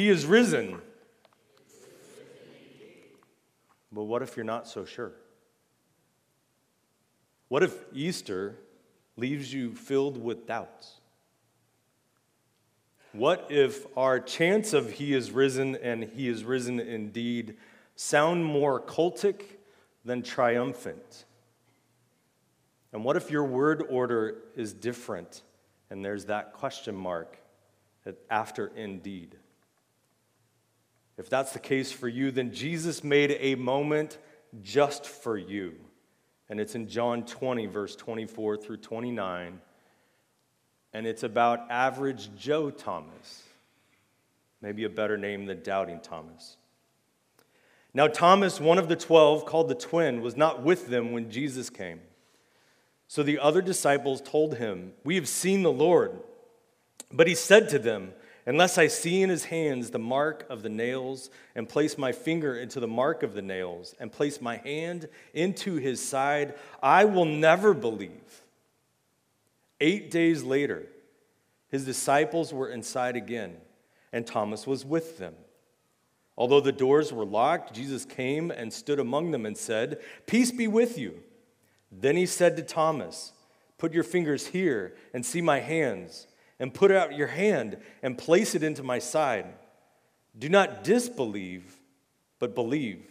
He is risen. But what if you're not so sure? What if Easter leaves you filled with doubts? What if our chants of He is risen and He is risen indeed sound more cultic than triumphant? And what if your word order is different and there's that question mark after indeed? If that's the case for you, then Jesus made a moment just for you. And it's in John 20, verse 24 through 29. And it's about average Joe Thomas. Maybe a better name than Doubting Thomas. Now Thomas, one of the 12, called the twin, was not with them when Jesus came. So the other disciples told him, "We have seen the Lord." But he said to them, "Unless I see in his hands the mark of the nails, and place my finger into the mark of the nails, and place my hand into his side, I will never believe." 8 days later, his disciples were inside again, and Thomas was with them. Although the doors were locked, Jesus came and stood among them and said, "Peace be with you." Then he said to Thomas, "Put your fingers here and see my hands, and put out your hand and place it into my side. Do not disbelieve, but believe."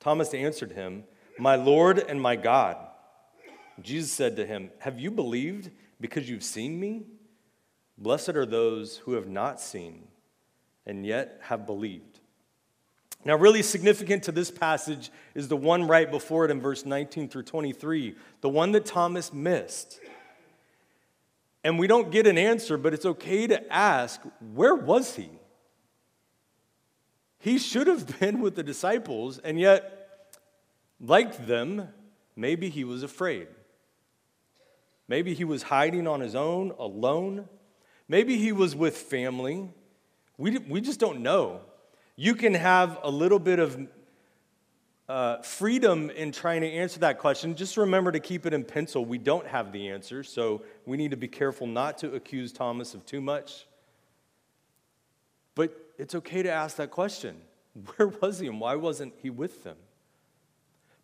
Thomas answered him, "My Lord and my God." Jesus said to him, "Have you believed because you've seen me? Blessed are those who have not seen and yet have believed." Now, really significant to this passage is the one right before it in verse 19 through 23, the one that Thomas missed. And we don't get an answer, but it's okay to ask, where was he? He should have been with the disciples, and yet, like them, maybe he was afraid. Maybe he was hiding on his own, alone. Maybe he was with family. We just don't know. You can have a little bit of freedom in trying to answer that question. Just remember to keep it in pencil. We don't have the answer, so we need to be careful not to accuse Thomas of too much. But it's okay to ask that question. Where was he and why wasn't he with them?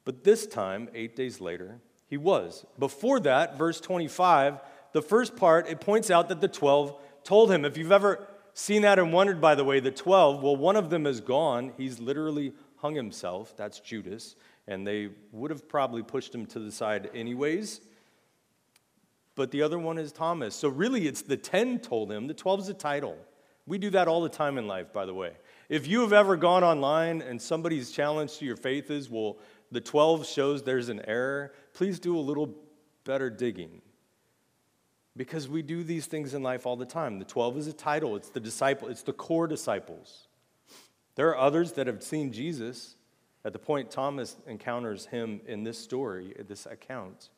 But this time, 8 days later, he was. Before that, verse 25, the first part, it points out that the 12 told him. If you've ever seen that and wondered, by the way, the 12, well, one of them is gone. He's literally hung himself, that's Judas, and they would have probably pushed him to the side anyways. But the other one is Thomas. So really, it's the 10 told him. The 12 is a title. We do that all the time in life, by the way. If you have ever gone online and somebody's challenge to your faith is, well, the 12 shows there's an error, please do a little better digging. Because we do these things in life all the time. The 12 is a title. It's the disciple. It's the core disciples. There are others that have seen Jesus at the point Thomas encounters him in this story, in this account.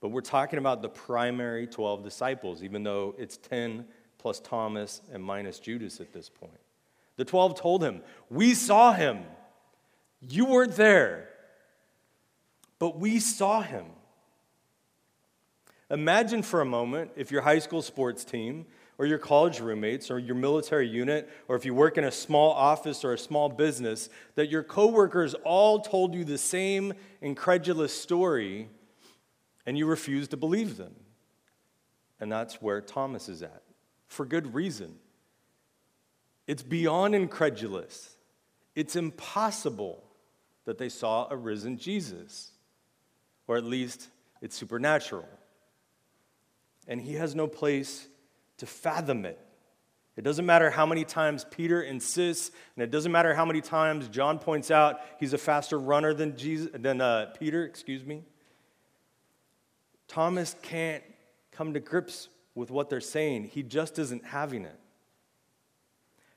But we're talking about the primary 12 disciples, even though it's 10 plus Thomas and minus Judas at this point. The 12 told him, "We saw him. You weren't there, but we saw him." Imagine for a moment if your high school sports team or your college roommates, or your military unit, or if you work in a small office or a small business, that your coworkers all told you the same incredulous story, and you refuse to believe them. And that's where Thomas is at, for good reason. It's beyond incredulous. It's impossible that they saw a risen Jesus, or at least it's supernatural. And he has no place to fathom it. It doesn't matter how many times Peter insists, and it doesn't matter how many times John points out he's a faster runner than Peter. Thomas can't come to grips with what they're saying. He just isn't having it.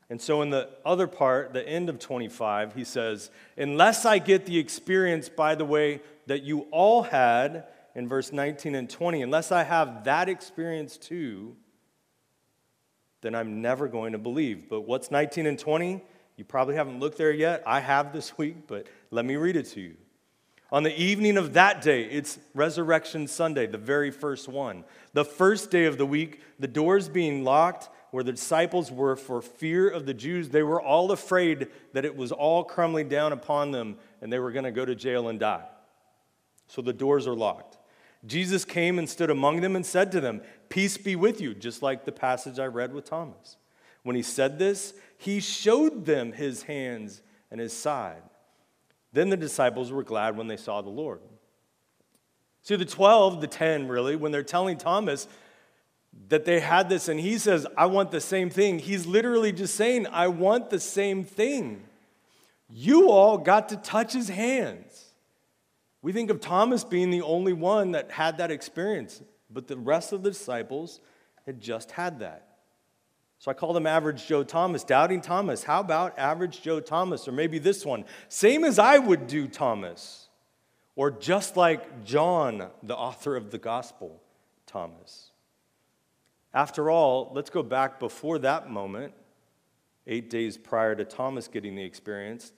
And so in the other part, the end of 25, he says, "Unless I get the experience, by the way, that you all had in verse 19 and 20, unless I have that experience too, then I'm never going to believe." But what's 19 and 20? You probably haven't looked there yet. I have this week, but let me read it to you. On the evening of that day, it's Resurrection Sunday, the very first one. The first day of the week, the doors being locked where the disciples were for fear of the Jews. They were all afraid that it was all crumbling down upon them and they were going to go to jail and die. So the doors are locked. Jesus came and stood among them and said to them, "Peace be with you," just like the passage I read with Thomas. When he said this, he showed them his hands and his side. Then the disciples were glad when they saw the Lord. See, the 12, the 10 really, when they're telling Thomas that they had this and he says, "I want the same thing," he's literally just saying, "I want the same thing." You all got to touch his hands. We think of Thomas being the only one that had that experience, but the rest of the disciples had just had that. So I called him Average Joe Thomas, Doubting Thomas. How about Average Joe Thomas? Or maybe this one, Same as I Would Do Thomas. Or just like John, the author of the gospel, Thomas. After all, let's go back before that moment, 8 days prior to Thomas getting the experience.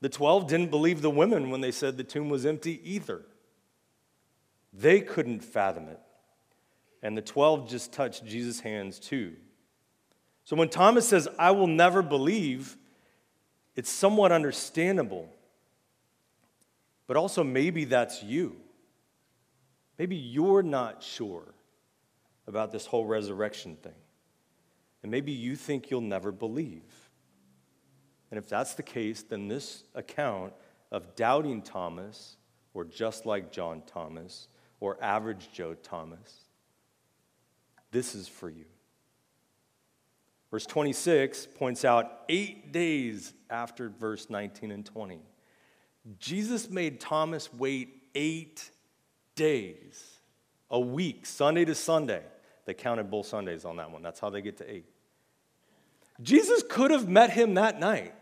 The 12 didn't believe the women when they said the tomb was empty either. They couldn't fathom it. And the 12 just touched Jesus' hands too. So when Thomas says, "I will never believe," it's somewhat understandable. But also maybe that's you. Maybe you're not sure about this whole resurrection thing. And maybe you think you'll never believe. And if that's the case, then this account of Doubting Thomas, or just like John Thomas, or Average Joe Thomas, this is for you. Verse 26 points out 8 days after verse 19 and 20. Jesus made Thomas wait 8 days, a week, Sunday to Sunday. They counted both Sundays on that one. That's how they get to 8. Jesus could have met him that night.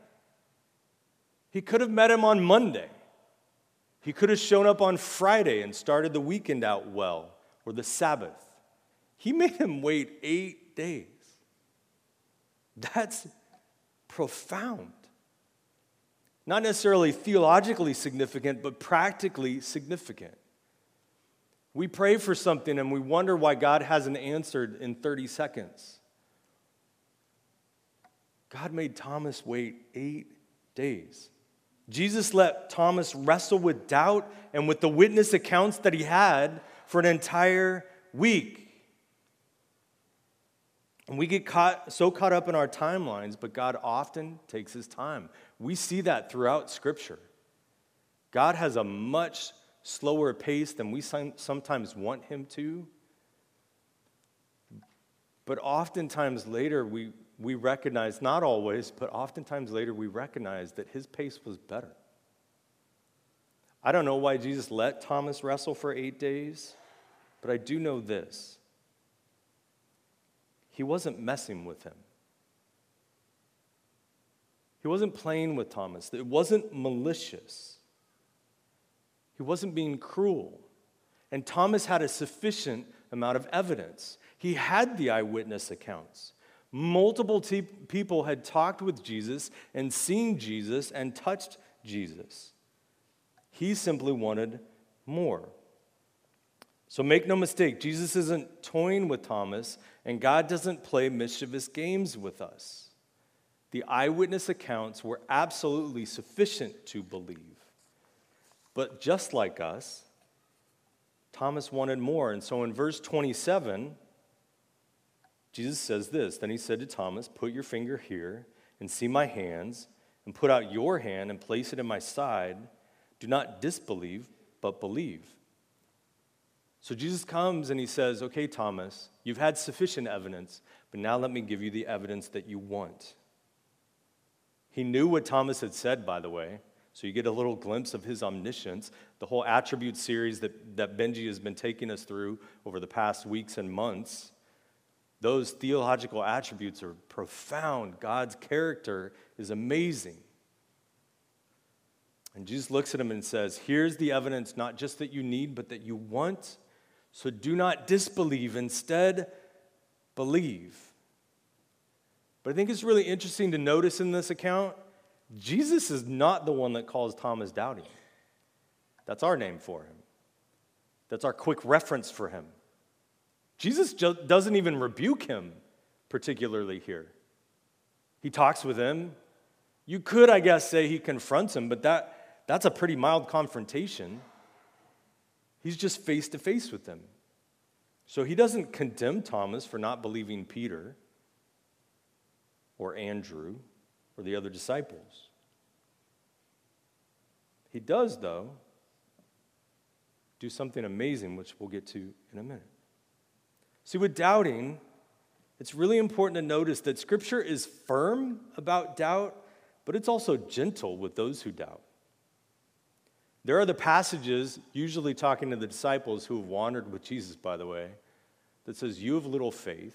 He could have met him on Monday. He could have shown up on Friday and started the weekend out well, or the Sabbath. He made him wait 8 days. That's profound. Not necessarily theologically significant, but practically significant. We pray for something and we wonder why God hasn't answered in 30 seconds. God made Thomas wait 8 days. Jesus let Thomas wrestle with doubt and with the witness accounts that he had for an entire week. And we get caught up in our timelines, but God often takes his time. We see that throughout Scripture. God has a much slower pace than we sometimes want him to. But oftentimes later, we recognize, not always, but oftentimes later we recognize that his pace was better. I don't know why Jesus let Thomas wrestle for 8 days, but I do know this. He wasn't messing with him. He wasn't playing with Thomas. It wasn't malicious. He wasn't being cruel. And Thomas had a sufficient amount of evidence. He had the eyewitness accounts. Multiple people had talked with Jesus and seen Jesus and touched Jesus. He simply wanted more. So make no mistake, Jesus isn't toying with Thomas, and God doesn't play mischievous games with us. The eyewitness accounts were absolutely sufficient to believe. But just like us, Thomas wanted more. And so in verse 27, Jesus says this, "Then he said to Thomas, 'Put your finger here and see my hands, and put out your hand and place it in my side. Do not disbelieve, but believe.'" So Jesus comes and he says, "Okay, Thomas, you've had sufficient evidence, but now let me give you the evidence that you want." He knew what Thomas had said, by the way, so you get a little glimpse of his omniscience. The whole attribute series that Benji has been taking us through over the past weeks and months, those theological attributes are profound. God's character is amazing. And Jesus looks at him and says, "Here's the evidence, not just that you need, but that you want. So do not disbelieve, instead believe." But I think it's really interesting to notice in this account, Jesus is not the one that calls Thomas doubting. That's our name for him. That's our quick reference for him. Jesus doesn't even rebuke him particularly here. He talks with him. You could, I guess, say he confronts him, but that's a pretty mild confrontation. He's just face to face with him. So he doesn't condemn Thomas for not believing Peter or Andrew or the other disciples. He does, though, do something amazing, which we'll get to in a minute. See, with doubting, it's really important to notice that Scripture is firm about doubt, but it's also gentle with those who doubt. There are the passages, usually talking to the disciples who have wandered with Jesus, by the way, that says, you have little faith,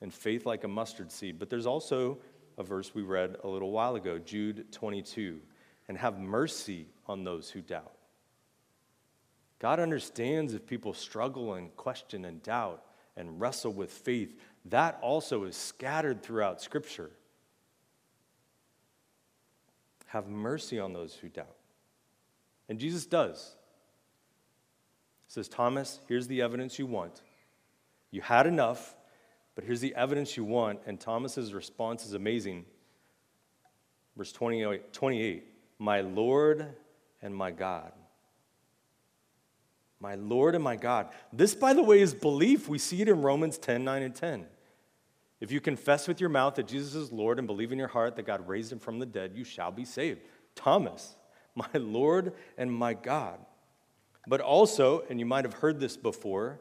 and faith like a mustard seed. But there's also a verse we read a little while ago, Jude 22. And have mercy on those who doubt. God understands if people struggle and question and doubt and wrestle with faith. That also is scattered throughout Scripture. Have mercy on those who doubt. And Jesus does. He says, Thomas, here's the evidence you want. You had enough, but here's the evidence you want. And Thomas's response is amazing. Verse 28. My Lord and my God. My Lord and my God. This, by the way, is belief. We see it in Romans 10, 9, and 10. If you confess with your mouth that Jesus is Lord and believe in your heart that God raised him from the dead, you shall be saved. Thomas, my Lord and my God. But also, and you might have heard this before,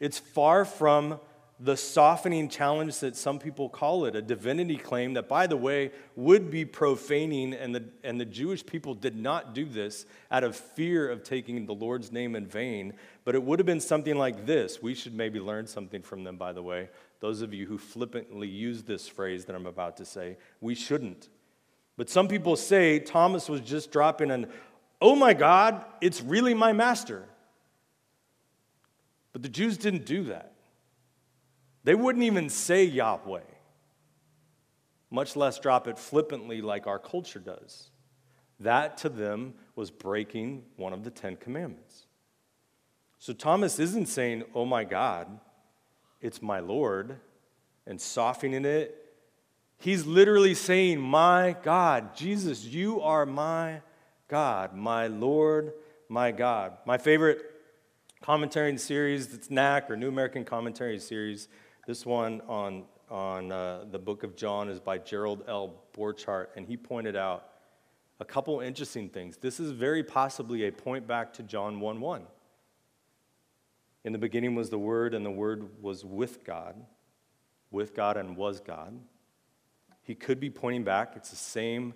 it's far from the softening challenge that some people call it, a divinity claim that, by the way, would be profaning, and the Jewish people did not do this out of fear of taking the Lord's name in vain, but it would have been something like this. We should maybe learn something from them, by the way. Those of you who flippantly use this phrase that I'm about to say, we shouldn't. But some people say Thomas was just dropping an, oh my God, it's really my master. But the Jews didn't do that. They wouldn't even say Yahweh, much less drop it flippantly like our culture does. That, to them, was breaking one of the Ten Commandments. So Thomas isn't saying, oh my God, it's my Lord, and softening it. He's literally saying, my God, Jesus, you are my God, my Lord, my God. My favorite commentary series, that's NAC, or New American Commentary Series. This one on the book of John is by Gerald L. Borchardt, and he pointed out a couple interesting things. This is very possibly a point back to John 1:1. In the beginning was the Word, and the Word was with God and was God. He could be pointing back. It's the same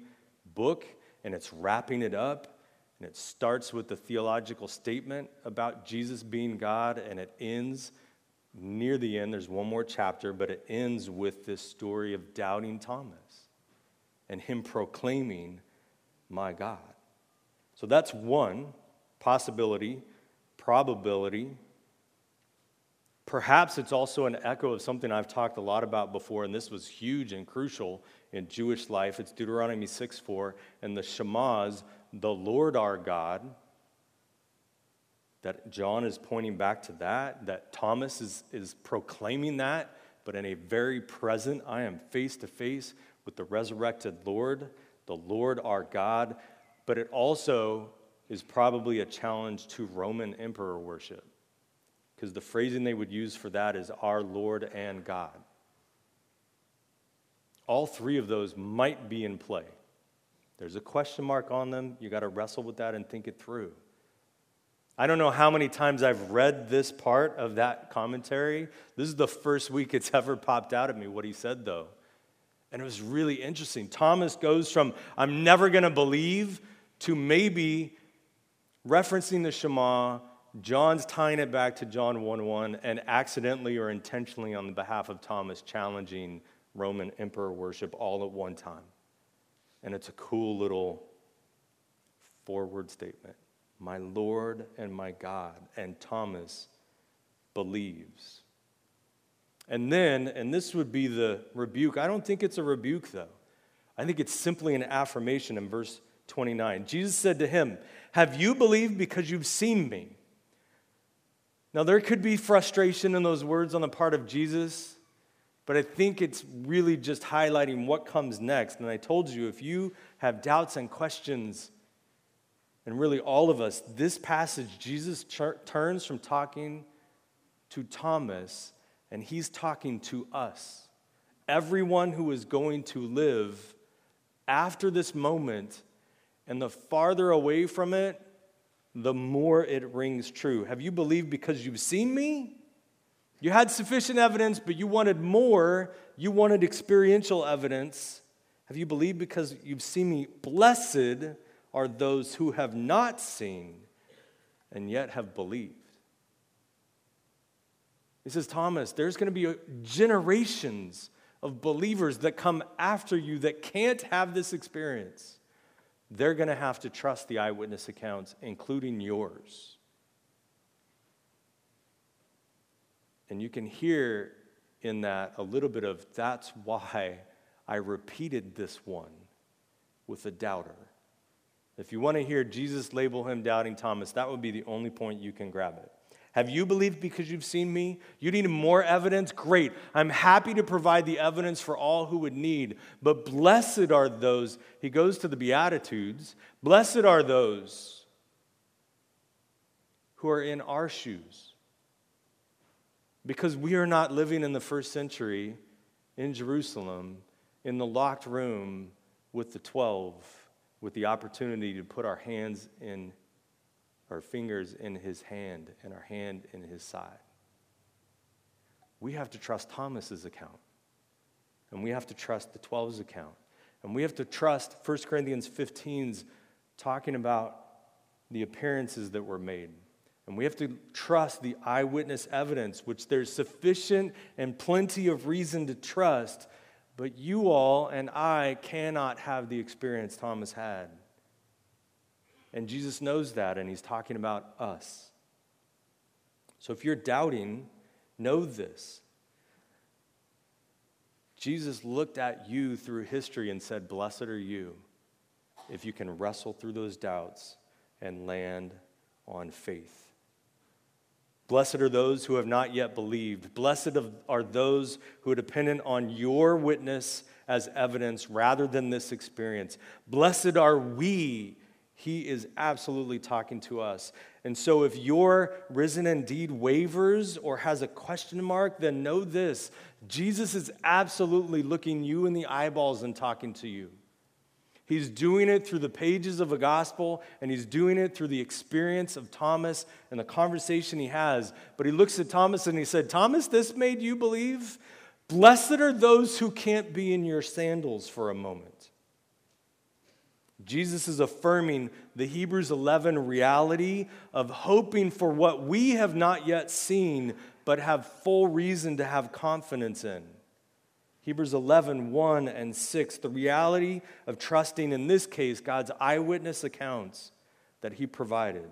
book, and it's wrapping it up. And it starts with the theological statement about Jesus being God, and it ends near the end. There's one more chapter, but it ends with this story of doubting Thomas and him proclaiming, my God. So that's one possibility, probability. Perhaps it's also an echo of something I've talked a lot about before, and this was huge and crucial in Jewish life. It's Deuteronomy 6:4, and the Shema's, the Lord our God, that John is pointing back to that Thomas is proclaiming that, but in a very present, I am face to face with the resurrected Lord, the Lord our God. But it also is probably a challenge to Roman emperor worship, because the phrasing they would use for that is our Lord and God. All three of those might be in play. There's a question mark on them. You got to wrestle with that and think it through. I don't know how many times I've read this part of that commentary. This is the first week it's ever popped out at me, what he said, though. And it was really interesting. Thomas goes from, I'm never going to believe, to maybe referencing the Shema, John's tying it back to John 1:1, and accidentally or intentionally on the behalf of Thomas challenging Roman emperor worship all at one time. And it's a cool little forward statement. My Lord and my God. And Thomas believes. And then, and this would be the rebuke. I don't think it's a rebuke, though. I think it's simply an affirmation in verse 29. Jesus said to him, "Have you believed because you've seen me?" Now, there could be frustration in those words on the part of Jesus, but I think it's really just highlighting what comes next. And I told you, if you have doubts and questions, and really all of us, this passage, Jesus turns from talking to Thomas, and he's talking to us. Everyone who is going to live after this moment, and the farther away from it, the more it rings true. Have you believed because you've seen me? You had sufficient evidence, but you wanted more. You wanted experiential evidence. Have you believed because you've seen me? Blessed are those who have not seen and yet have believed. He says, Thomas, there's going to be generations of believers that come after you that can't have this experience. They're going to have to trust the eyewitness accounts, including yours. And you can hear in that a little bit of, that's why I repeated this one with a doubter. If you want to hear Jesus label him doubting Thomas, that would be the only point you can grab it. Have you believed because you've seen me? You need more evidence? Great. I'm happy to provide the evidence for all who would need. But blessed are those. He goes to the Beatitudes. Blessed are those who are in our shoes. Because we are not living in the first century in Jerusalem in the locked room with the 12 with the opportunity to put our hands in our fingers in his hand, and our hand in his side. We have to trust Thomas's account, and we have to trust the 12's account, and we have to trust 1 Corinthians 15's talking about the appearances that were made, and we have to trust the eyewitness evidence, which there's sufficient and plenty of reason to trust, but you all and I cannot have the experience Thomas had. And Jesus knows that, and he's talking about us. So if you're doubting, know this. Jesus looked at you through history and said, blessed are you if you can wrestle through those doubts and land on faith. Blessed are those who have not yet believed. Blessed are those who are dependent on your witness as evidence rather than this experience. Blessed are we. He is absolutely talking to us. And so if your risen indeed wavers or has a question mark, then know this. Jesus is absolutely looking you in the eyeballs and talking to you. He's doing it through the pages of a gospel, and he's doing it through the experience of Thomas and the conversation he has. But he looks at Thomas and he said, Thomas, this made you believe? Blessed are those who can't be in your sandals for a moment. Jesus is affirming the Hebrews 11 reality of hoping for what we have not yet seen, but have full reason to have confidence in. Hebrews 11, 1 and 6, the reality of trusting, in this case, God's eyewitness accounts that he provided.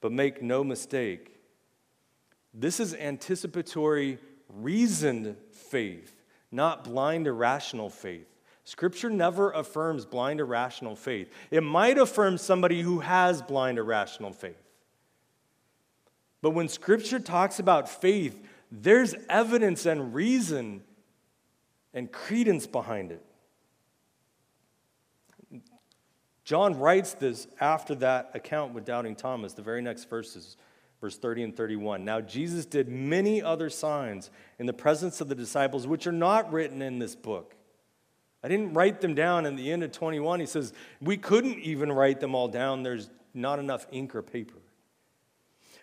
But make no mistake, this is anticipatory, reasoned faith, not blind, irrational faith. Scripture never affirms blind, irrational faith. It might affirm somebody who has blind, irrational faith. But when Scripture talks about faith, there's evidence and reason and credence behind it. John writes this after that account with doubting Thomas, the very next verses. Verse 30 and 31. Now Jesus did many other signs in the presence of the disciples, which are not written in this book. I didn't write them down. In the end of 21, he says, we couldn't even write them all down. There's not enough ink or paper.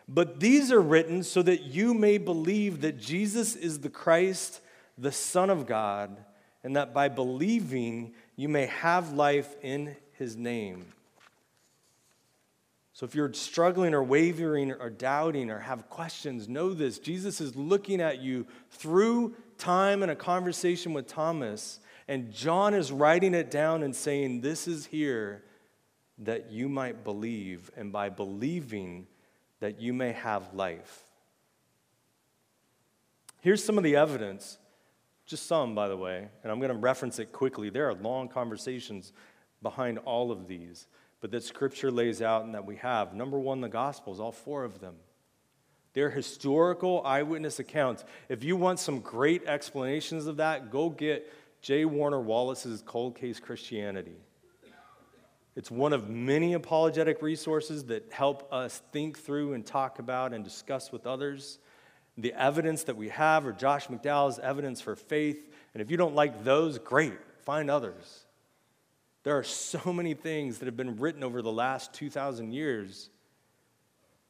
But these are written so that you may believe that Jesus is the Christ, the Son of God, and that by believing you may have life in his name. So if you're struggling or wavering or doubting or have questions, know this. Jesus is looking at you through time in a conversation with Thomas. And John is writing it down and saying, this is here that you might believe, and by believing that you may have life. Here's some of the evidence, just some, by the way, and I'm going to reference it quickly. There are long conversations behind all of these, but that Scripture lays out and that we have. Number one, the Gospels, all four of them. They're historical eyewitness accounts. If you want some great explanations of that, go get J. Warner Wallace's Cold Case Christianity. It's one of many apologetic resources that help us think through and talk about and discuss with others the evidence that we have, or Josh McDowell's Evidence for Faith. And if you don't like those, great, find others. There are so many things that have been written over the last 2,000 years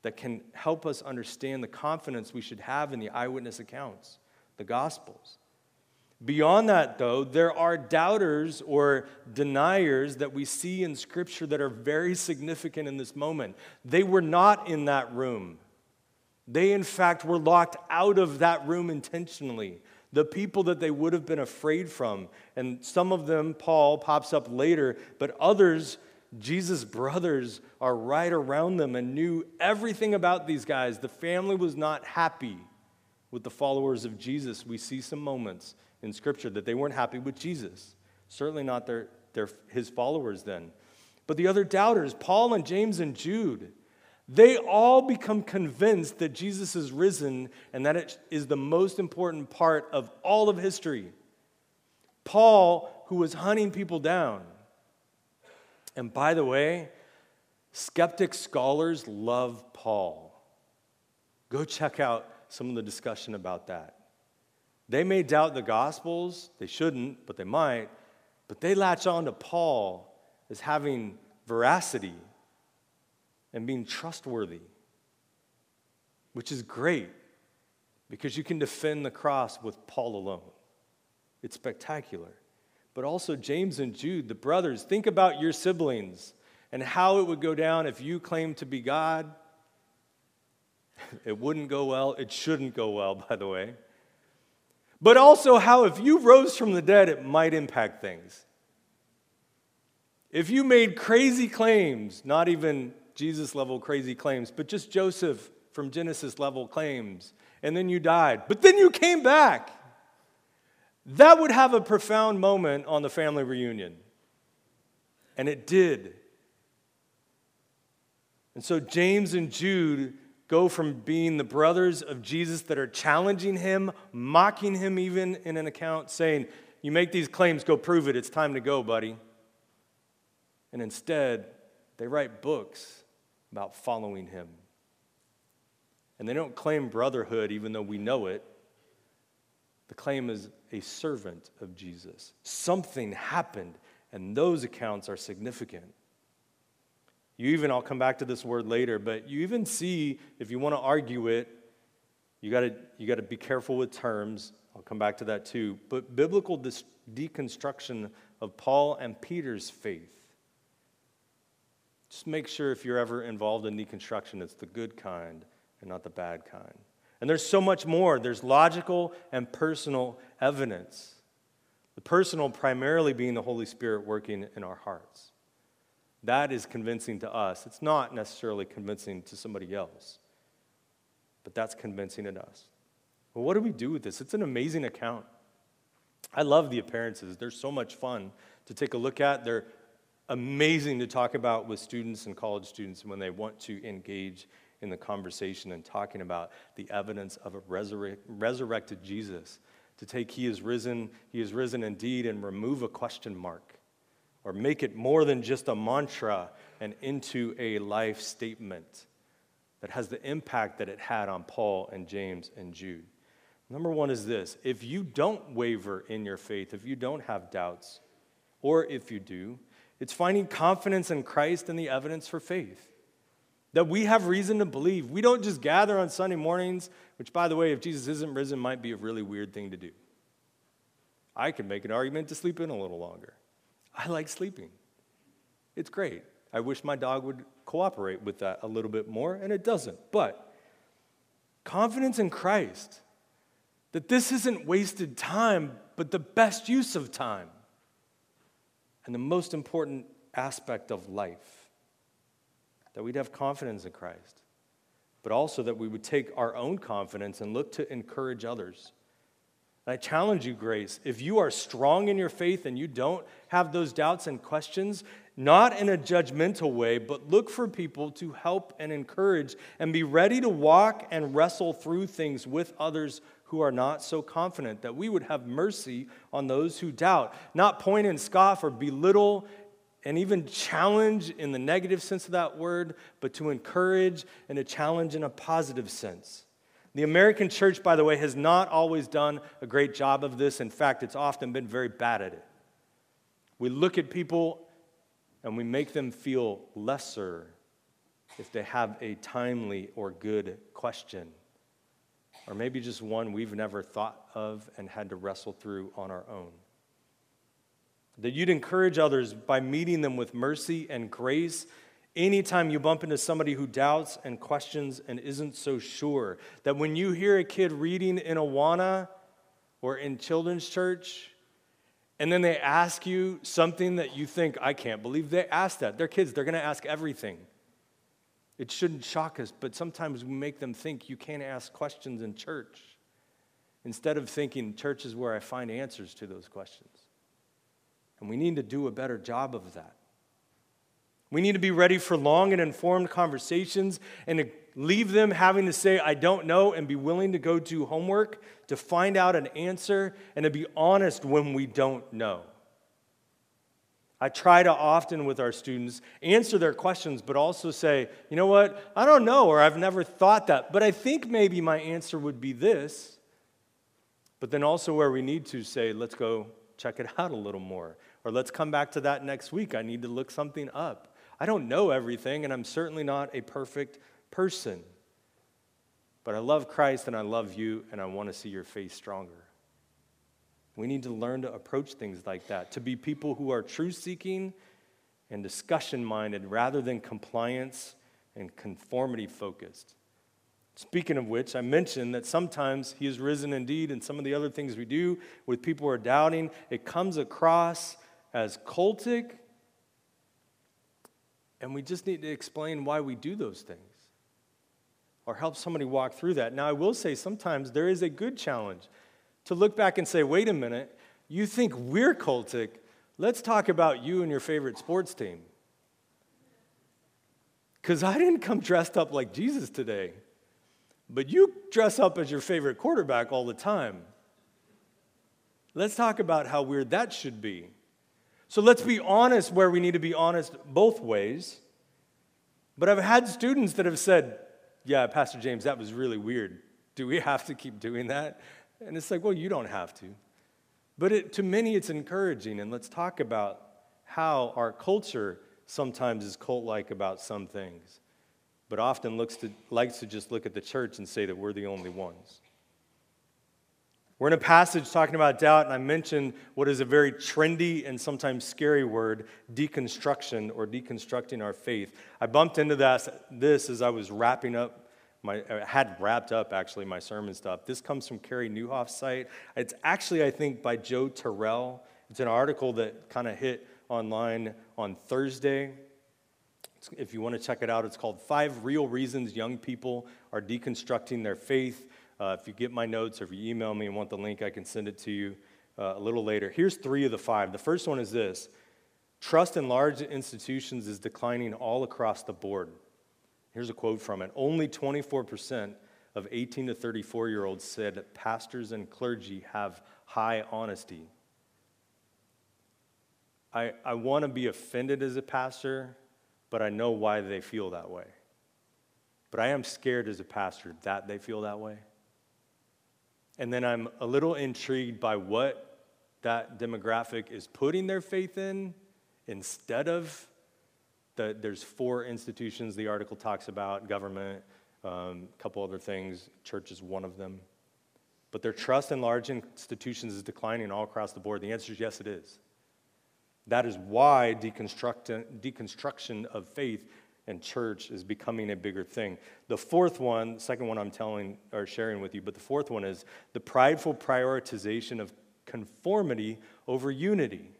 that can help us understand the confidence we should have in the eyewitness accounts, the Gospels. Beyond that, though, there are doubters or deniers that we see in Scripture that are very significant in this moment. They were not in that room. They, in fact, were locked out of that room intentionally. The people that they would have been afraid from. And some of them, Paul pops up later, but others, Jesus' brothers, are right around them and knew everything about these guys. The family was not happy with the followers of Jesus. We see some moments in Scripture that they weren't happy with Jesus. Certainly not his followers then. But the other doubters, Paul and James and Jude, they all become convinced that Jesus is risen and that it is the most important part of all of history. Paul, who was hunting people down. And by the way, skeptic scholars love Paul. Go check out some of the discussion about that. They may doubt the Gospels. They shouldn't, but they might. But they latch on to Paul as having veracity and being trustworthy, which is great because you can defend the cross with Paul alone. It's spectacular. But also James and Jude, the brothers, think about your siblings and how it would go down if you claimed to be God. It wouldn't go well. It shouldn't go well, by the way. But also how if you rose from the dead, it might impact things. If you made crazy claims, not even Jesus-level crazy claims, but just Joseph from Genesis-level claims, and then you died, but then you came back, that would have a profound moment on the family reunion. And it did. And so James and Jude go from being the brothers of Jesus that are challenging him, mocking him even in an account, saying, you make these claims, go prove it, it's time to go, buddy. And instead, they write books about following him. And they don't claim brotherhood, even though we know it. The claim is a servant of Jesus. Something happened, and those accounts are significant. I'll come back to this word later, but you even see, if you want to argue it, you got to be careful with terms. I'll come back to that too. But biblical deconstruction of Paul and Peter's faith. Just make sure if you're ever involved in deconstruction, it's the good kind and not the bad kind. And there's so much more. There's logical and personal evidence. The personal primarily being the Holy Spirit working in our hearts. That is convincing to us. It's not necessarily convincing to somebody else, but that's convincing to us. Well, what do we do with this? It's an amazing account. I love the appearances. They're so much fun to take a look at. They're amazing to talk about with students and college students when they want to engage in the conversation and talking about the evidence of a resurrected Jesus. To take he is risen indeed, and remove a question mark. Or make it more than just a mantra and into a life statement that has the impact that it had on Paul and James and Jude. Number one is this: if you don't waver in your faith, if you don't have doubts, or if you do, it's finding confidence in Christ and the evidence for faith. That we have reason to believe. We don't just gather on Sunday mornings, which, by the way, if Jesus isn't risen, might be a really weird thing to do. I could make an argument to sleep in a little longer. I like sleeping. It's great. I wish my dog would cooperate with that a little bit more, and it doesn't. But confidence in Christ, that this isn't wasted time, but the best use of time and the most important aspect of life, that we'd have confidence in Christ, but also that we would take our own confidence and look to encourage others. I challenge you, Grace, if you are strong in your faith and you don't have those doubts and questions, not in a judgmental way, but look for people to help and encourage and be ready to walk and wrestle through things with others who are not so confident, that we would have mercy on those who doubt, not point and scoff or belittle and even challenge in the negative sense of that word, but to encourage and to challenge in a positive sense. The American church, by the way, has not always done a great job of this. In fact, it's often been very bad at it. We look at people and we make them feel lesser if they have a timely or good question, or maybe just one we've never thought of and had to wrestle through on our own. That you'd encourage others by meeting them with mercy and grace anytime you bump into somebody who doubts and questions and isn't so sure. That when you hear a kid reading in Awana or in children's church, and then they ask you something that you think, I can't believe they asked that. They're kids. They're going to ask everything. It shouldn't shock us, but sometimes we make them think you can't ask questions in church, instead of thinking church is where I find answers to those questions. And we need to do a better job of that. We need to be ready for long and informed conversations and to leave them having to say, I don't know, and be willing to go do homework to find out an answer and to be honest when we don't know. I try to often with our students answer their questions, but also say, you know what, I don't know, or I've never thought that, but I think maybe my answer would be this. But then also where we need to say, let's go check it out a little more, or let's come back to that next week. I need to look something up. I don't know everything, and I'm certainly not a perfect person. But I love Christ, and I love you, and I want to see your faith stronger. We need to learn to approach things like that, to be people who are truth-seeking and discussion-minded rather than compliance and conformity-focused. Speaking of which, I mentioned that sometimes he is risen indeed, and some of the other things we do with people who are doubting, it comes across as cultic. And we just need to explain why we do those things or help somebody walk through that. Now, I will say sometimes there is a good challenge to look back and say, wait a minute, you think we're cultic? Let's talk about you and your favorite sports team. Because I didn't come dressed up like Jesus today, but you dress up as your favorite quarterback all the time. Let's talk about how weird that should be. So let's be honest where we need to be honest both ways. But I've had students that have said, yeah, Pastor James, that was really weird. Do we have to keep doing that? And it's like, well, you don't have to. But to many, it's encouraging. And let's talk about how our culture sometimes is cult-like about some things, but often likes to just look at the church and say that we're the only ones. We're in a passage talking about doubt, and I mentioned what is a very trendy and sometimes scary word, deconstruction, or deconstructing our faith. I bumped into this as I was wrapping up my sermon stuff. This comes from Carrie Newhoff's site. It's actually, I think, by Joe Terrell. It's an article that kind of hit online on Thursday. If you want to check it out, it's called 5 Real Reasons Young People Are Deconstructing Their Faith. If you get my notes or if you email me and want the link, I can send it to you a little later. Here's 3 of the 5. The first one is this. Trust in large institutions is declining all across the board. Here's a quote from it. Only 24% of 18 to 34-year-olds said that pastors and clergy have high honesty. I want to be offended as a pastor, but I know why they feel that way. But I am scared as a pastor that they feel that way. And then I'm a little intrigued by what that demographic is putting their faith in instead of there's 4 institutions the article talks about, government, a couple other things, church is one of them. But their trust in large institutions is declining all across the board. The answer is yes, it is. That is why deconstruction of faith and church is becoming a bigger thing. The fourth one is the prideful prioritization of conformity over unity.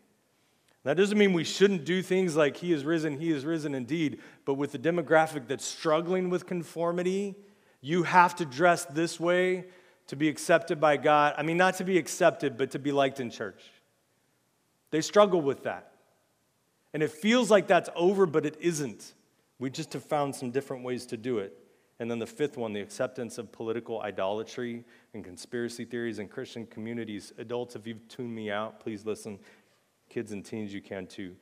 That doesn't mean we shouldn't do things like he is risen indeed, but with the demographic that's struggling with conformity, you have to dress this way to be accepted by God. I mean, not to be accepted, but to be liked in church. They struggle with that. And it feels like that's over, but it isn't. We just have found some different ways to do it. And then the fifth one, the acceptance of political idolatry and conspiracy theories in Christian communities. Adults, if you've tuned me out, please listen. Kids and teens, you can too.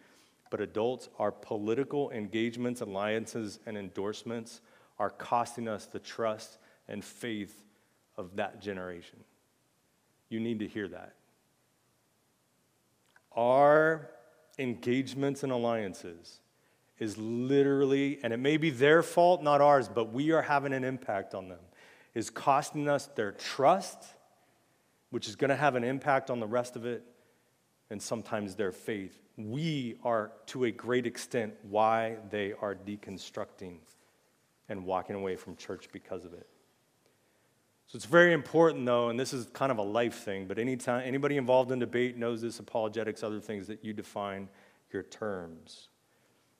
But adults, our political engagements, alliances, and endorsements are costing us the trust and faith of that generation. You need to hear that. Our engagements and alliances is literally, and it may be their fault, not ours, but we are having an impact on them, is costing us their trust, which is going to have an impact on the rest of it, and sometimes their faith. We are, to a great extent, why they are deconstructing and walking away from church because of it. So it's very important, though, and this is kind of a life thing, but anytime anybody involved in debate knows this, apologetics, other things, that you define your terms.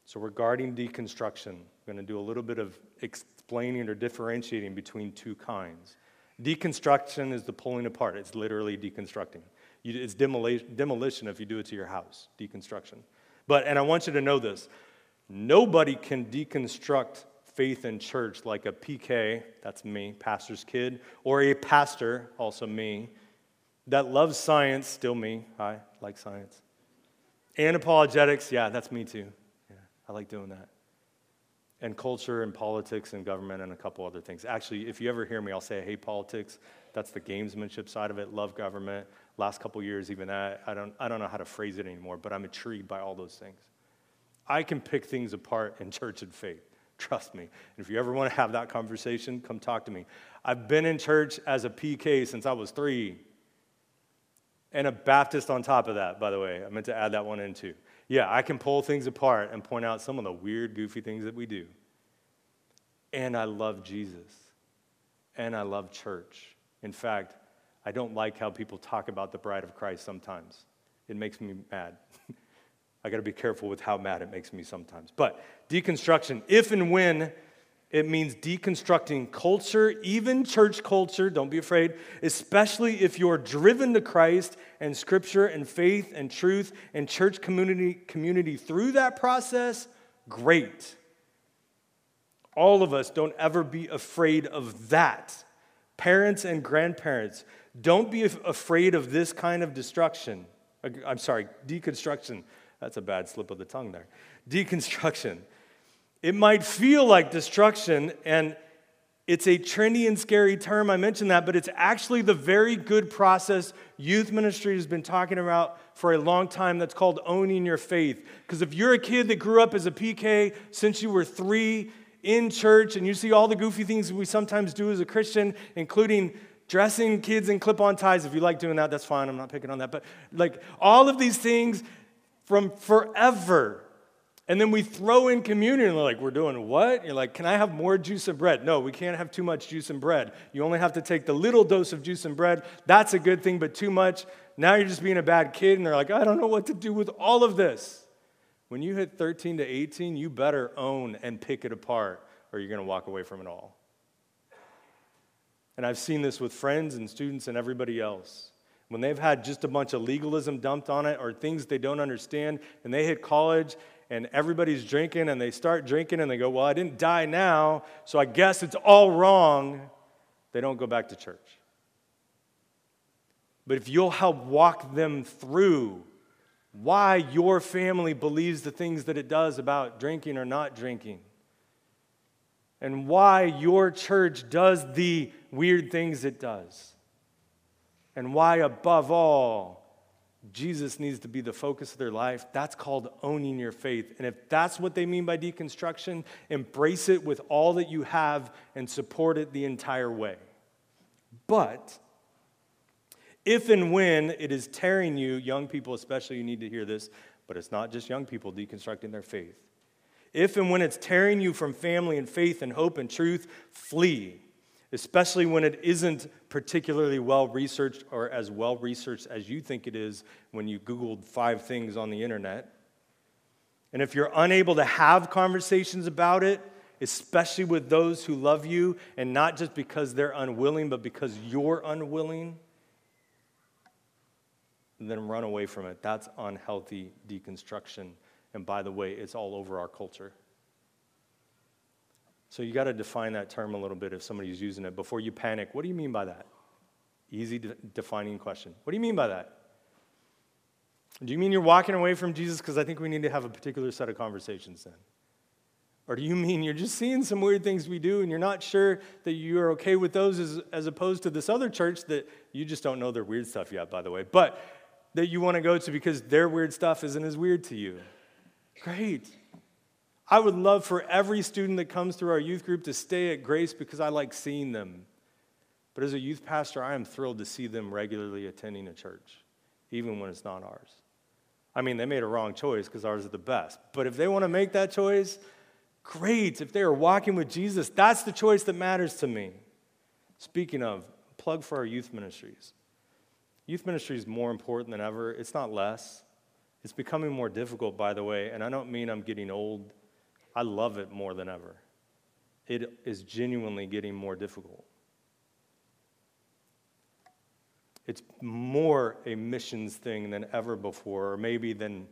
So regarding deconstruction, I'm going to do a little bit of explaining or differentiating between two kinds. Deconstruction is the pulling apart. It's literally deconstructing. It's demolition if you do it to your house, deconstruction. But, and I want you to know this, nobody can deconstruct faith in church like a PK, that's me, pastor's kid, or a pastor, also me, that loves science, still me, I like science, and apologetics, yeah, that's me too. I like doing that. And culture and politics and government and a couple other things. Actually, if you ever hear me, I'll say I hate politics. That's the gamesmanship side of it. Love government. Last couple years, even that, I don't know how to phrase it anymore, but I'm intrigued by all those things. I can pick things apart in church and faith. Trust me. And if you ever want to have that conversation, come talk to me. I've been in church as a PK since I was 3. And a Baptist on top of that, by the way. I meant to add that one in too. Yeah, I can pull things apart and point out some of the weird, goofy things that we do. And I love Jesus. And I love church. In fact, I don't like how people talk about the bride of Christ sometimes. It makes me mad. I got to be careful with how mad it makes me sometimes. But deconstruction, if and when it means deconstructing culture, even church culture, don't be afraid, especially if you're driven to Christ and Scripture and faith and truth and church community through that process, great. All of us, don't ever be afraid of that. Parents and grandparents, don't be afraid of this kind of deconstruction. That's a bad slip of the tongue there. Deconstruction. It might feel like destruction, and it's a trendy and scary term. I mentioned that, but it's actually the very good process youth ministry has been talking about for a long time that's called owning your faith. Because if you're a kid that grew up as a PK since you were 3 in church, and you see all the goofy things we sometimes do as a Christian, including dressing kids in clip-on ties. If you like doing that, that's fine. I'm not picking on that. But like all of these things from forever. And then we throw in communion, and they're like, we're doing what? You're like, can I have more juice and bread? No, we can't have too much juice and bread. You only have to take the little dose of juice and bread. That's a good thing, but too much. Now you're just being a bad kid, and they're like, I don't know what to do with all of this. When you hit 13 to 18, you better own and pick it apart, or you're going to walk away from it all. And I've seen this with friends and students and everybody else. When they've had just a bunch of legalism dumped on it or things they don't understand, and they hit college, and everybody's drinking, and they start drinking, and they go, well, I didn't die now, so I guess it's all wrong. They don't go back to church. But if you'll help walk them through why your family believes the things that it does about drinking or not drinking, and why your church does the weird things it does, and why, above all, Jesus needs to be the focus of their life. That's called owning your faith. And if that's what they mean by deconstruction, embrace it with all that you have and support it the entire way. But if and when it is tearing you, young people especially, you need to hear this, but it's not just young people deconstructing their faith. If and when it's tearing you from family and faith and hope and truth, flee. Especially when it isn't particularly well-researched or as well-researched as you think it is when you Googled 5 things on the internet. And if you're unable to have conversations about it, especially with those who love you, and not just because they're unwilling, but because you're unwilling, then run away from it. That's unhealthy deconstruction. And by the way, it's all over our culture. So you got to define that term a little bit if somebody's using it. Before you panic, what do you mean by that? Easy defining question. What do you mean by that? Do you mean you're walking away from Jesus? Because I think we need to have a particular set of conversations then. Or do you mean you're just seeing some weird things we do and you're not sure that you're okay with those as opposed to this other church that you just don't know their weird stuff yet, by the way, but that you want to go to because their weird stuff isn't as weird to you? Great. I would love for every student that comes through our youth group to stay at Grace because I like seeing them. But as a youth pastor, I am thrilled to see them regularly attending a church, even when it's not ours. I mean, they made a wrong choice because ours is the best. But if they want to make that choice, great. If they are walking with Jesus, that's the choice that matters to me. Speaking of, plug for our youth ministries. Youth ministry is more important than ever. It's not less. It's becoming more difficult, by the way, and I don't mean I'm getting old. I love it more than ever. It is genuinely getting more difficult. It's more a missions thing than ever before, or maybe than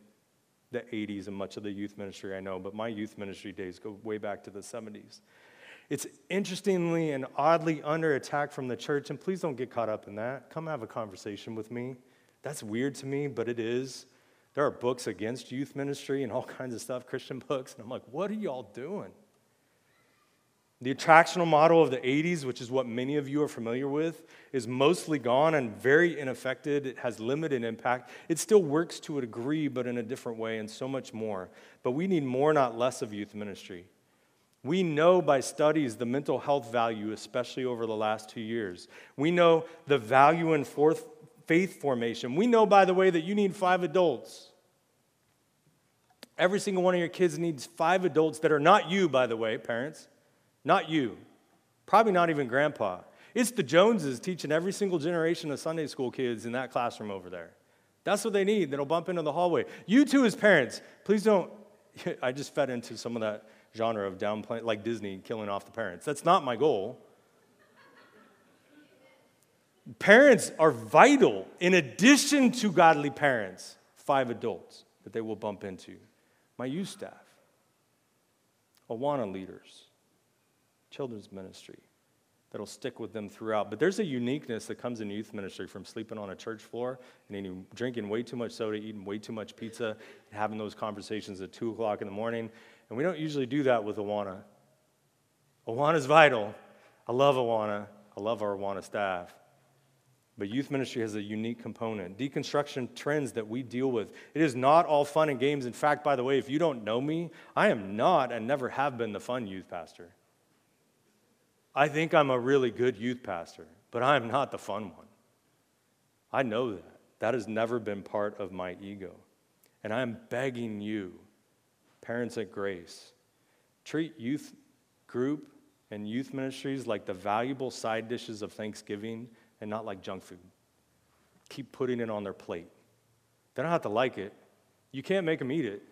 the 80s and much of the youth ministry I know, but my youth ministry days go way back to the 70s. It's interestingly and oddly under attack from the church, and please don't get caught up in that. Come have a conversation with me. That's weird to me, but it is. There are books against youth ministry and all kinds of stuff, Christian books, and I'm like, what are y'all doing? The attractional model of the 80s, which is what many of you are familiar with, is mostly gone and very ineffective. It has limited impact. It still works to a degree, but in a different way and so much more. But we need more, not less, of youth ministry. We know by studies the mental health value, especially over the last 2 years. We know the value in faith formation. We know, by the way, that you need 5 adults. Every single one of your kids needs 5 adults that are not you, by the way, parents. Not you, probably not even grandpa. It's the Joneses teaching every single generation of Sunday school kids in that classroom over there. That's what they need. That'll bump into the hallway. You too, as parents, please don't. I just fed into some of that genre of downplaying, like Disney killing off the parents. That's not my goal. Parents are vital. In addition to godly parents, 5 adults that they will bump into. My youth staff, Awana leaders, children's ministry that'll stick with them throughout. But there's a uniqueness that comes in youth ministry from sleeping on a church floor and eating, drinking way too much soda, eating way too much pizza, and having those conversations at 2 o'clock in the morning. And we don't usually do that with Awana. Awana's vital. I love Awana. I love our Awana staff. But youth ministry has a unique component. Deconstruction trends that we deal with. It is not all fun and games. In fact, by the way, if you don't know me, I am not and never have been the fun youth pastor. I think I'm a really good youth pastor, but I'm not the fun one. I know that. That has never been part of my ego. And I'm begging you, parents at Grace, treat youth group and youth ministries like the valuable side dishes of Thanksgiving and not like junk food. Keep putting it on their plate. They don't have to like it. You can't make them eat it,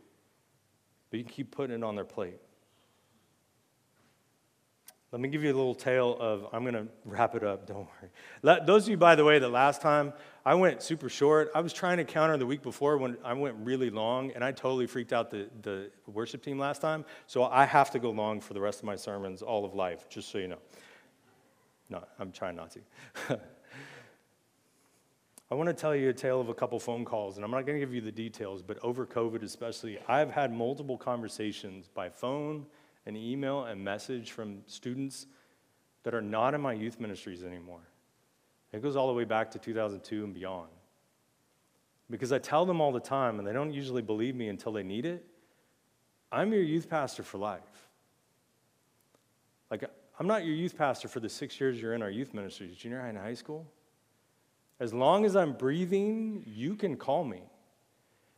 but you can keep putting it on their plate. Let me give you a little tale of, I'm going to wrap it up, don't worry. Those of you, by the way, that last time I went super short. I was trying to counter the week before when I went really long, and I totally freaked out the worship team last time, so I have to go long for the rest of my sermons all of life, just so you know. No, I'm trying not to. I want to tell you a tale of a couple phone calls, and I'm not going to give you the details, but over COVID especially, I've had multiple conversations by phone, an email, and message from students that are not in my youth ministries anymore. It goes all the way back to 2002 and beyond. Because I tell them all the time, and they don't usually believe me until they need it, I'm your youth pastor for life. Like, I'm not your youth pastor for the 6 years you're in our youth ministries, junior high and high school. As long as I'm breathing, you can call me.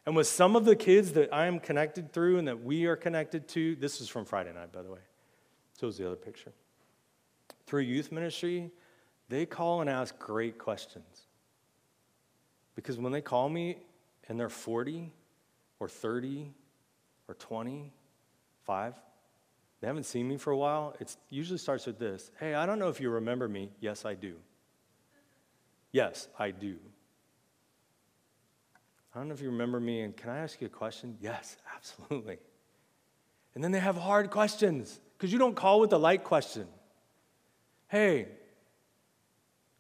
And with some of the kids that I am connected through and that we are connected to, this is from Friday night, by the way. So is the other picture. Through youth ministry, they call and ask great questions. Because when they call me and they're 40 or 30 or 25, they haven't seen me for a while, it usually starts with this. Hey, I don't know if you remember me. Yes, I do. Yes, I do. I don't know if you remember me, and can I ask you a question? Yes, absolutely. And then they have hard questions, because you don't call with a light question. Hey,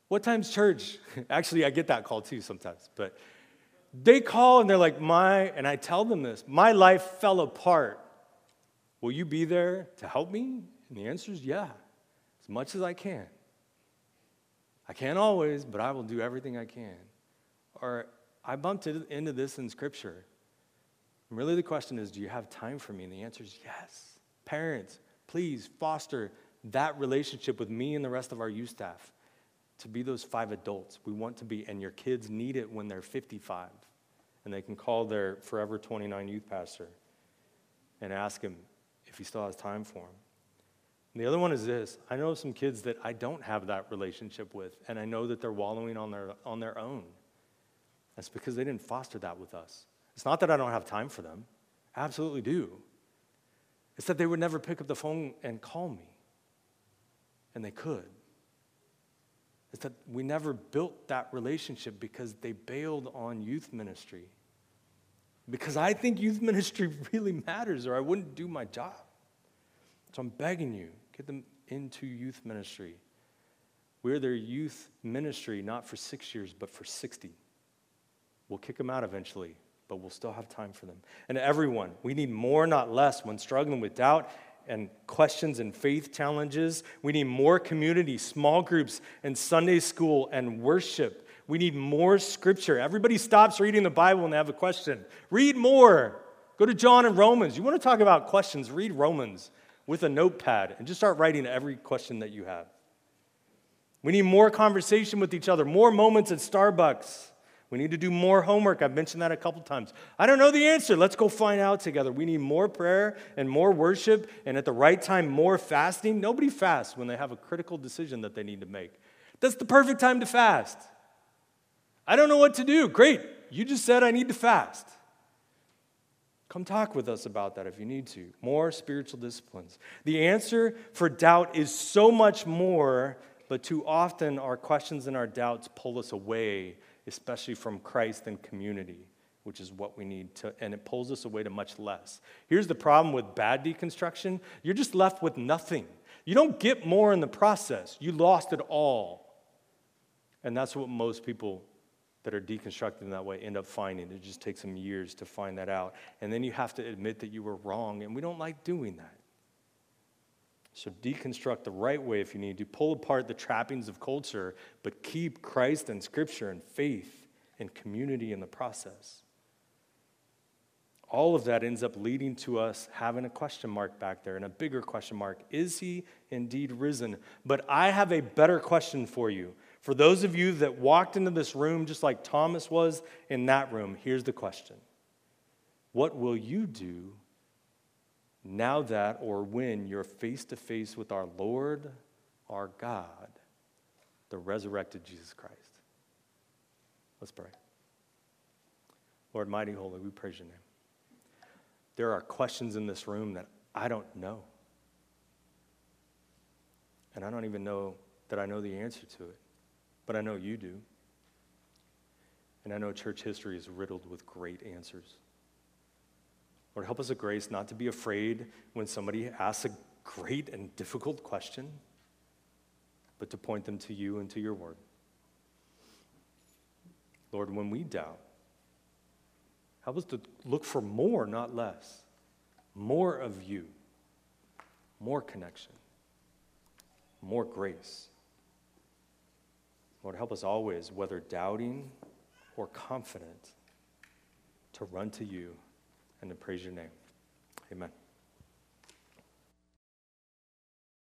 what time's church? Actually, I get that call too sometimes, but they call and they're like, and I tell them this, my life fell apart. Will you be there to help me? And the answer is yeah, as much as I can. I can't always, but I will do everything I can. Or I bumped into this in Scripture. And really the question is, do you have time for me? And the answer is yes. Parents, please foster that relationship with me and the rest of our youth staff. To be those 5 adults we want to be, and your kids need it when they're 55, and they can call their forever 29 youth pastor and ask him if he still has time for him. And the other one is this. I know some kids that I don't have that relationship with, and I know that they're wallowing on their own. That's because they didn't foster that with us. It's not that I don't have time for them. I absolutely do. It's that they would never pick up the phone and call me, and they could. It's that we never built that relationship because they bailed on youth ministry. Because I think youth ministry really matters, or I wouldn't do my job. So I'm begging you, get them into youth ministry. We're their youth ministry, not for 6 years, but for 60. We'll kick them out eventually, but we'll still have time for them. And everyone, we need more, not less, when struggling with doubt and questions and faith challenges. We need more community, small groups, and Sunday school and worship. We need more Scripture. Everybody stops reading the Bible when they have a question. Read more. Go to John and Romans. You want to talk about questions, read Romans with a notepad and just start writing every question that you have. We need more conversation with each other, more moments at Starbucks. We need to do more homework. I've mentioned that a couple times. I don't know the answer. Let's go find out together. We need more prayer and more worship, and at the right time, more fasting. Nobody fasts when they have a critical decision that they need to make. That's the perfect time to fast. I don't know what to do. Great. You just said I need to fast. Come talk with us about that if you need to. More spiritual disciplines. The answer for doubt is so much more, but too often our questions and our doubts pull us away, especially from Christ and community, which is what we need to, and it pulls us away to much less. Here's the problem with bad deconstruction. You're just left with nothing. You don't get more in the process. You lost it all. And that's what most people that are deconstructing that way end up finding. It just takes them years to find that out. And then you have to admit that you were wrong, and we don't like doing that. So deconstruct the right way if you need to. Pull apart the trappings of culture, but keep Christ and Scripture and faith and community in the process. All of that ends up leading to us having a question mark back there and a bigger question mark. Is he indeed risen? But I have a better question for you. For those of you that walked into this room just like Thomas was in that room, here's the question. What will you do now that or when you're face-to-face with our Lord, our God, the resurrected Jesus Christ? Let's pray. Lord, mighty holy, we praise your name. There are questions in this room that I don't know. And I don't even know that I know the answer to it. But I know you do. And I know church history is riddled with great answers. Lord, help us with grace not to be afraid when somebody asks a great and difficult question, but to point them to you and to your word. Lord, when we doubt, help us to look for more, not less. More of you, more connection, more grace. Lord, help us always, whether doubting or confident, to run to you and to praise your name. Amen.